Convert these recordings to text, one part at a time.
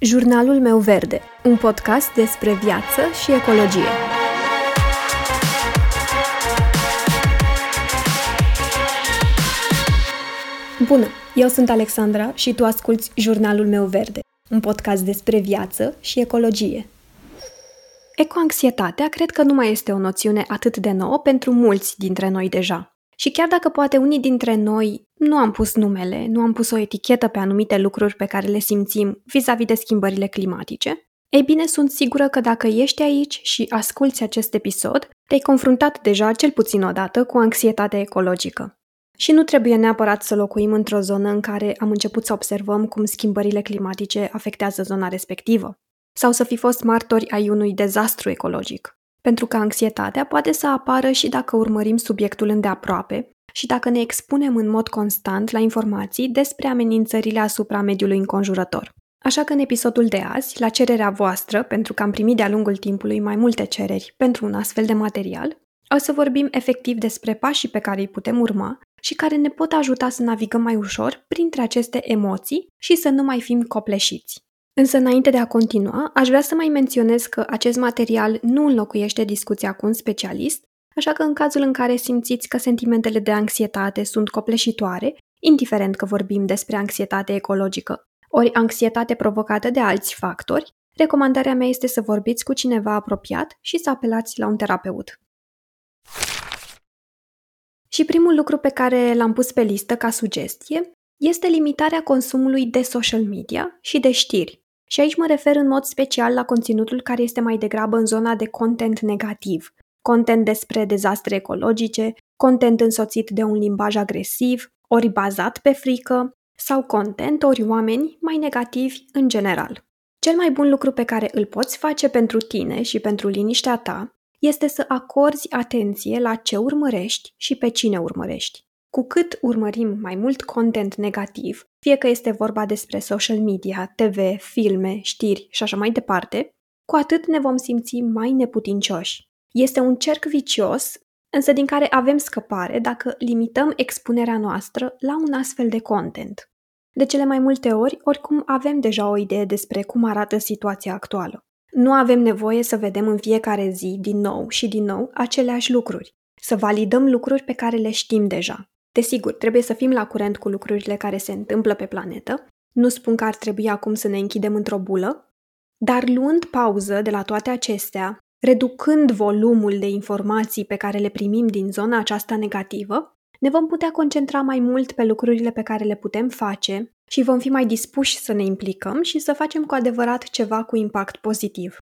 Jurnalul meu verde, un podcast despre viață și ecologie. Bună, eu sunt Alexandra și tu asculți Jurnalul meu verde, un podcast despre viață și ecologie. Ecoanxietatea cred că nu mai este o noțiune atât de nouă pentru mulți dintre noi deja. Și chiar dacă poate unii dintre noi nu am pus numele, nu am pus o etichetă pe anumite lucruri pe care le simțim vis-a-vis de schimbările climatice, ei bine, sunt sigură că dacă ești aici și asculți acest episod, te-ai confruntat deja cel puțin odată cu anxietatea ecologică. Și nu trebuie neapărat să locuim într-o zonă în care am început să observăm cum schimbările climatice afectează zona respectivă, sau să fi fost martori ai unui dezastru ecologic. Pentru că anxietatea poate să apară și dacă urmărim subiectul îndeaproape și dacă ne expunem în mod constant la informații despre amenințările asupra mediului înconjurător. Așa că în episodul de azi, la cererea voastră, pentru că am primit de-a lungul timpului mai multe cereri pentru un astfel de material, o să vorbim efectiv despre pașii pe care îi putem urma și care ne pot ajuta să navigăm mai ușor printre aceste emoții și să nu mai fim copleșiți. Însă, înainte de a continua, aș vrea să mai menționez că acest material nu înlocuiește discuția cu un specialist, așa că în cazul în care simțiți că sentimentele de anxietate sunt copleșitoare, indiferent că vorbim despre anxietate ecologică, ori anxietate provocată de alți factori, recomandarea mea este să vorbiți cu cineva apropiat și să apelați la un terapeut. Și primul lucru pe care l-am pus pe listă ca sugestie este limitarea consumului de social media și de știri. Și aici mă refer în mod special la conținutul care este mai degrabă în zona de content negativ, content despre dezastre ecologice, content însoțit de un limbaj agresiv, ori bazat pe frică, sau content ori oameni mai negativi în general. Cel mai bun lucru pe care îl poți face pentru tine și pentru liniștea ta este să acorzi atenție la ce urmărești și pe cine urmărești. Cu cât urmărim mai mult content negativ, fie că este vorba despre social media, TV, filme, știri și așa mai departe, cu atât ne vom simți mai neputincioși. Este un cerc vicios, însă din care avem scăpare dacă limităm expunerea noastră la un astfel de content. De cele mai multe ori, oricum avem deja o idee despre cum arată situația actuală. Nu avem nevoie să vedem în fiecare zi din nou și din nou aceleași lucruri, să validăm lucruri pe care le știm deja. Desigur, trebuie să fim la curent cu lucrurile care se întâmplă pe planetă, nu spun că ar trebui acum să ne închidem într-o bulă, dar luând pauză de la toate acestea, reducând volumul de informații pe care le primim din zona aceasta negativă, ne vom putea concentra mai mult pe lucrurile pe care le putem face și vom fi mai dispuși să ne implicăm și să facem cu adevărat ceva cu impact pozitiv.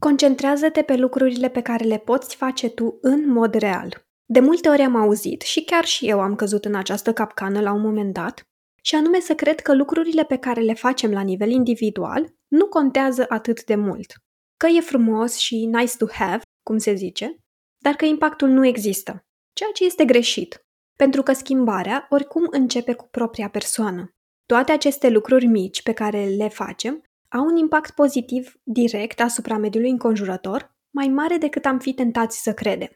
Concentrează-te pe lucrurile pe care le poți face tu în mod real. De multe ori am auzit, și chiar și eu am căzut în această capcană la un moment dat, și anume să cred că lucrurile pe care le facem la nivel individual nu contează atât de mult. Că e frumos și nice to have, cum se zice, dar că impactul nu există, ceea ce este greșit, pentru că schimbarea oricum începe cu propria persoană. Toate aceste lucruri mici pe care le facem au un impact pozitiv direct asupra mediului înconjurător, mai mare decât am fi tentați să credem.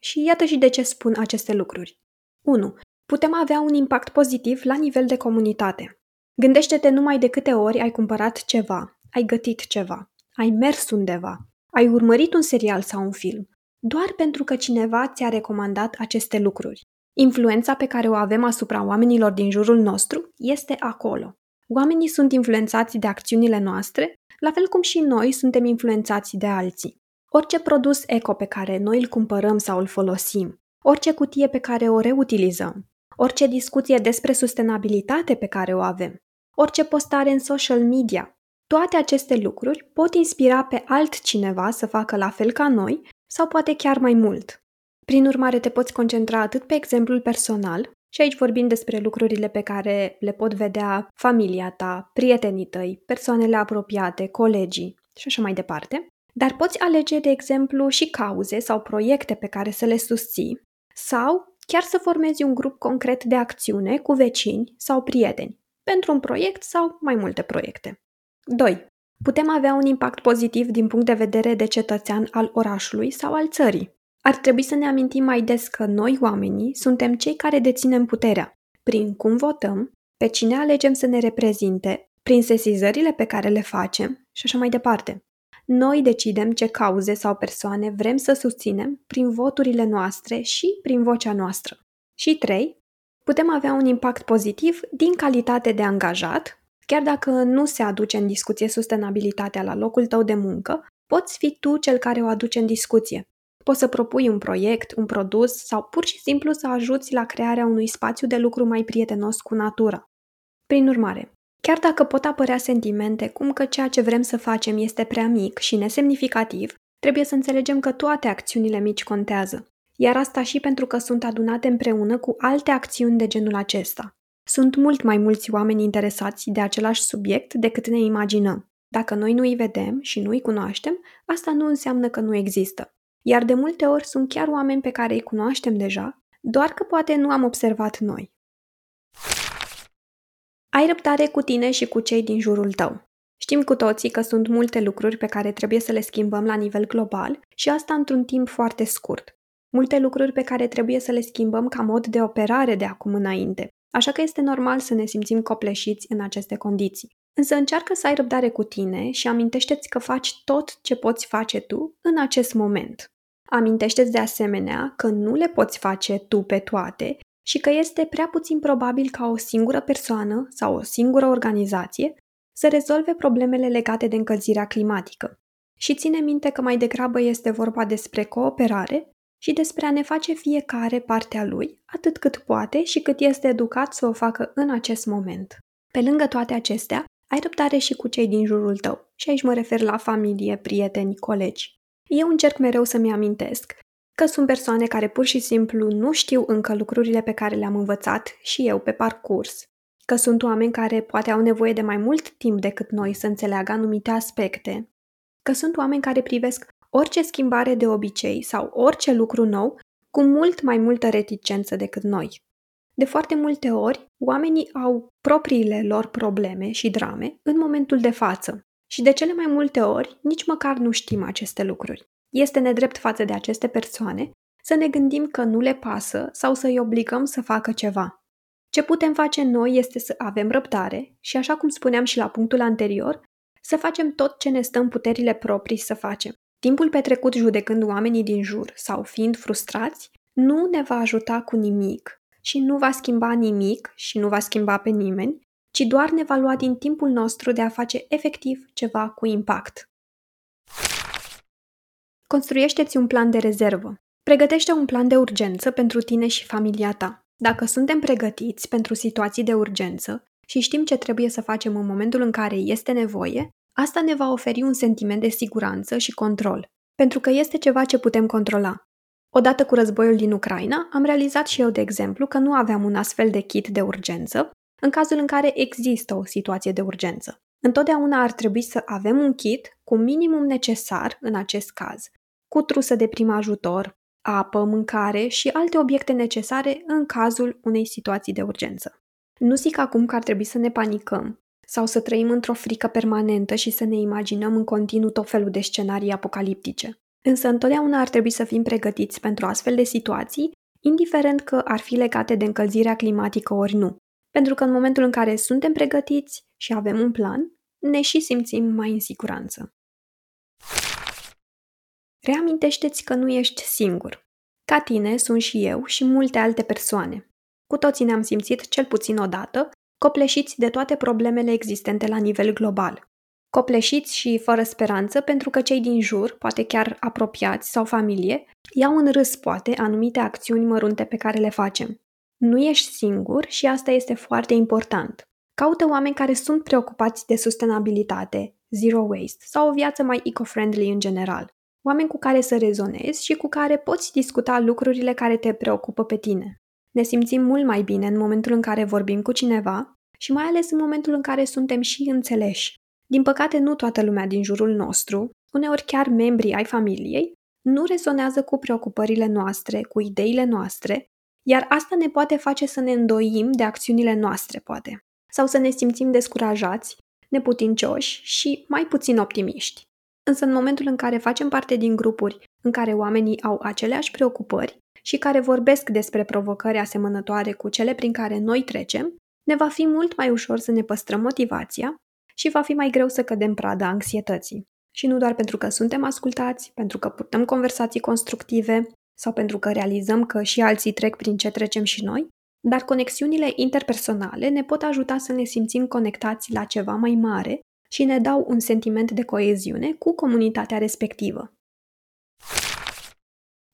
Și iată și de ce spun aceste lucruri. 1. Putem avea un impact pozitiv la nivel de comunitate. Gândește-te numai de câte ori ai cumpărat ceva, ai gătit ceva, ai mers undeva, ai urmărit un serial sau un film, doar pentru că cineva ți-a recomandat aceste lucruri. Influența pe care o avem asupra oamenilor din jurul nostru este acolo. Oamenii sunt influențați de acțiunile noastre, la fel cum și noi suntem influențați de alții. Orice produs eco pe care noi îl cumpărăm sau îl folosim, orice cutie pe care o reutilizăm, orice discuție despre sustenabilitate pe care o avem, orice postare în social media, toate aceste lucruri pot inspira pe altcineva să facă la fel ca noi sau poate chiar mai mult. Prin urmare, te poți concentra atât pe exemplul personal, și aici vorbim despre lucrurile pe care le pot vedea familia ta, prietenii tăi, persoanele apropiate, colegii și așa mai departe, dar poți alege, de exemplu, și cauze sau proiecte pe care să le susții sau chiar să formezi un grup concret de acțiune cu vecini sau prieteni pentru un proiect sau mai multe proiecte. 2. Putem avea un impact pozitiv din punct de vedere de cetățean al orașului sau al țării. Ar trebui să ne amintim mai des că noi, oamenii, suntem cei care deținem puterea, prin cum votăm, pe cine alegem să ne reprezinte, prin sesizările pe care le facem și așa mai departe. Noi decidem ce cauze sau persoane vrem să susținem prin voturile noastre și prin vocea noastră. Și 3. Putem avea un impact pozitiv din calitate de angajat, chiar dacă nu se aduce în discuție sustenabilitatea la locul tău de muncă, poți fi tu cel care o aduce în discuție. Poți să propui un proiect, un produs sau pur și simplu să ajuți la crearea unui spațiu de lucru mai prietenos cu natura. Prin urmare, chiar dacă pot apărea sentimente cum că ceea ce vrem să facem este prea mic și nesemnificativ, trebuie să înțelegem că toate acțiunile mici contează, iar asta și pentru că sunt adunate împreună cu alte acțiuni de genul acesta. Sunt mult mai mulți oameni interesați de același subiect decât ne imaginăm. Dacă noi nu îi vedem și nu îi cunoaștem, asta nu înseamnă că nu există. Iar de multe ori sunt chiar oameni pe care îi cunoaștem deja, doar că poate nu am observat noi. Ai răbdare cu tine și cu cei din jurul tău. Știm cu toții că sunt multe lucruri pe care trebuie să le schimbăm la nivel global și asta într-un timp foarte scurt. Multe lucruri pe care trebuie să le schimbăm ca mod de operare de acum înainte, așa că este normal să ne simțim copleșiți în aceste condiții. Însă încearcă să ai răbdare cu tine și amintește-ți că faci tot ce poți face tu în acest moment. Amintește-ți de asemenea că nu le poți face tu pe toate și că este prea puțin probabil ca o singură persoană sau o singură organizație să rezolve problemele legate de încălzirea climatică. Și ține minte că mai degrabă este vorba despre cooperare și despre a ne face fiecare partea lui, atât cât poate și cât este educat să o facă în acest moment. Pe lângă toate acestea, ai răbdare și cu cei din jurul tău. Și aici mă refer la familie, prieteni, colegi. Eu încerc mereu să-mi amintesc că sunt persoane care pur și simplu nu știu încă lucrurile pe care le-am învățat și eu pe parcurs, că sunt oameni care poate au nevoie de mai mult timp decât noi să înțeleagă anumite aspecte, că sunt oameni care privesc orice schimbare de obicei sau orice lucru nou cu mult mai multă reticență decât noi. De foarte multe ori, oamenii au propriile lor probleme și drame în momentul de față și de cele mai multe ori nici măcar nu știm aceste lucruri. Este nedrept față de aceste persoane să ne gândim că nu le pasă sau să-i obligăm să facă ceva. Ce putem face noi este să avem răbdare și, așa cum spuneam și la punctul anterior, să facem tot ce ne stă în puterile proprii să facem. Timpul petrecut judecând oamenii din jur sau fiind frustrați nu ne va ajuta cu nimic și nu va schimba nimic și nu va schimba pe nimeni, ci doar ne va lua din timpul nostru de a face efectiv ceva cu impact. Construiește-ți un plan de rezervă. Pregătește un plan de urgență pentru tine și familia ta. Dacă suntem pregătiți pentru situații de urgență și știm ce trebuie să facem în momentul în care este nevoie, asta ne va oferi un sentiment de siguranță și control, pentru că este ceva ce putem controla. Odată cu războiul din Ucraina, am realizat și eu, de exemplu, că nu aveam un astfel de kit de urgență, în cazul în care există o situație de urgență. Întotdeauna ar trebui să avem un kit cu minimum necesar în acest caz, cu trusă de prim ajutor, apă, mâncare și alte obiecte necesare în cazul unei situații de urgență. Nu zic acum că ar trebui să ne panicăm sau să trăim într-o frică permanentă și să ne imaginăm în continuu tot felul de scenarii apocaliptice. Însă întotdeauna ar trebui să fim pregătiți pentru astfel de situații, indiferent că ar fi legate de încălzirea climatică ori nu. Pentru că în momentul în care suntem pregătiți și avem un plan, ne și simțim mai în siguranță. Reamintește-ți că nu ești singur. Ca tine sunt și eu și multe alte persoane. Cu toții ne-am simțit cel puțin odată copleșiți de toate problemele existente la nivel global. Copleșiți și fără speranță pentru că cei din jur, poate chiar apropiați sau familie, iau în râs poate anumite acțiuni mărunte pe care le facem. Nu ești singur și asta este foarte important. Caută oameni care sunt preocupați de sustenabilitate, zero waste sau o viață mai eco-friendly în general. Oameni cu care să rezonezi și cu care poți discuta lucrurile care te preocupă pe tine. Ne simțim mult mai bine în momentul în care vorbim cu cineva și mai ales în momentul în care suntem și înțeleși. Din păcate, nu toată lumea din jurul nostru, uneori chiar membrii ai familiei, nu rezonează cu preocupările noastre, cu ideile noastre, iar asta ne poate face să ne îndoim de acțiunile noastre, poate, sau să ne simțim descurajați, neputincioși și mai puțin optimiști. Însă în momentul în care facem parte din grupuri în care oamenii au aceleași preocupări și care vorbesc despre provocări asemănătoare cu cele prin care noi trecem, ne va fi mult mai ușor să ne păstrăm motivația și va fi mai greu să cădem prada anxietății. Și nu doar pentru că suntem ascultați, pentru că purtăm conversații constructive sau pentru că realizăm că și alții trec prin ce trecem și noi, dar conexiunile interpersonale ne pot ajuta să ne simțim conectați la ceva mai mare și ne dau un sentiment de coeziune cu comunitatea respectivă.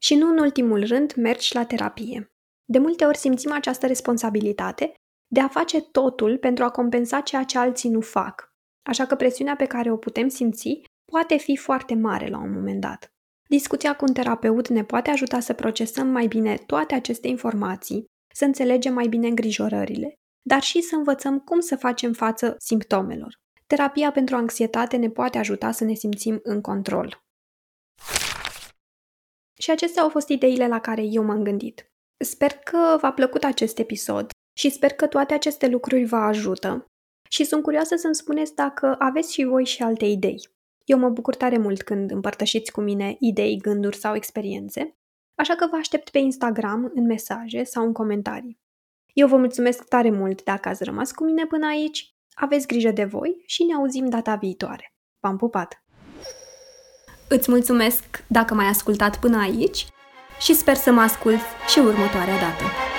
Și nu în ultimul rând, mergi la terapie. De multe ori simțim această responsabilitate de a face totul pentru a compensa ceea ce alții nu fac, așa că presiunea pe care o putem simți poate fi foarte mare la un moment dat. Discuția cu un terapeut ne poate ajuta să procesăm mai bine toate aceste informații, să înțelegem mai bine îngrijorările, dar și să învățăm cum să facem față simptomelor. Terapia pentru anxietate ne poate ajuta să ne simțim în control. Și acestea au fost ideile la care eu m-am gândit. Sper că v-a plăcut acest episod și sper că toate aceste lucruri vă ajută și sunt curioasă să-mi spuneți dacă aveți și voi și alte idei. Eu mă bucur tare mult când împărtășiți cu mine idei, gânduri sau experiențe, așa că vă aștept pe Instagram, în mesaje sau în comentarii. Eu vă mulțumesc tare mult dacă ați rămas cu mine până aici, aveți grijă de voi și ne auzim data viitoare. V-am pupat! Îți mulțumesc dacă m-ai ascultat până aici și sper să mă asculți și următoarea dată.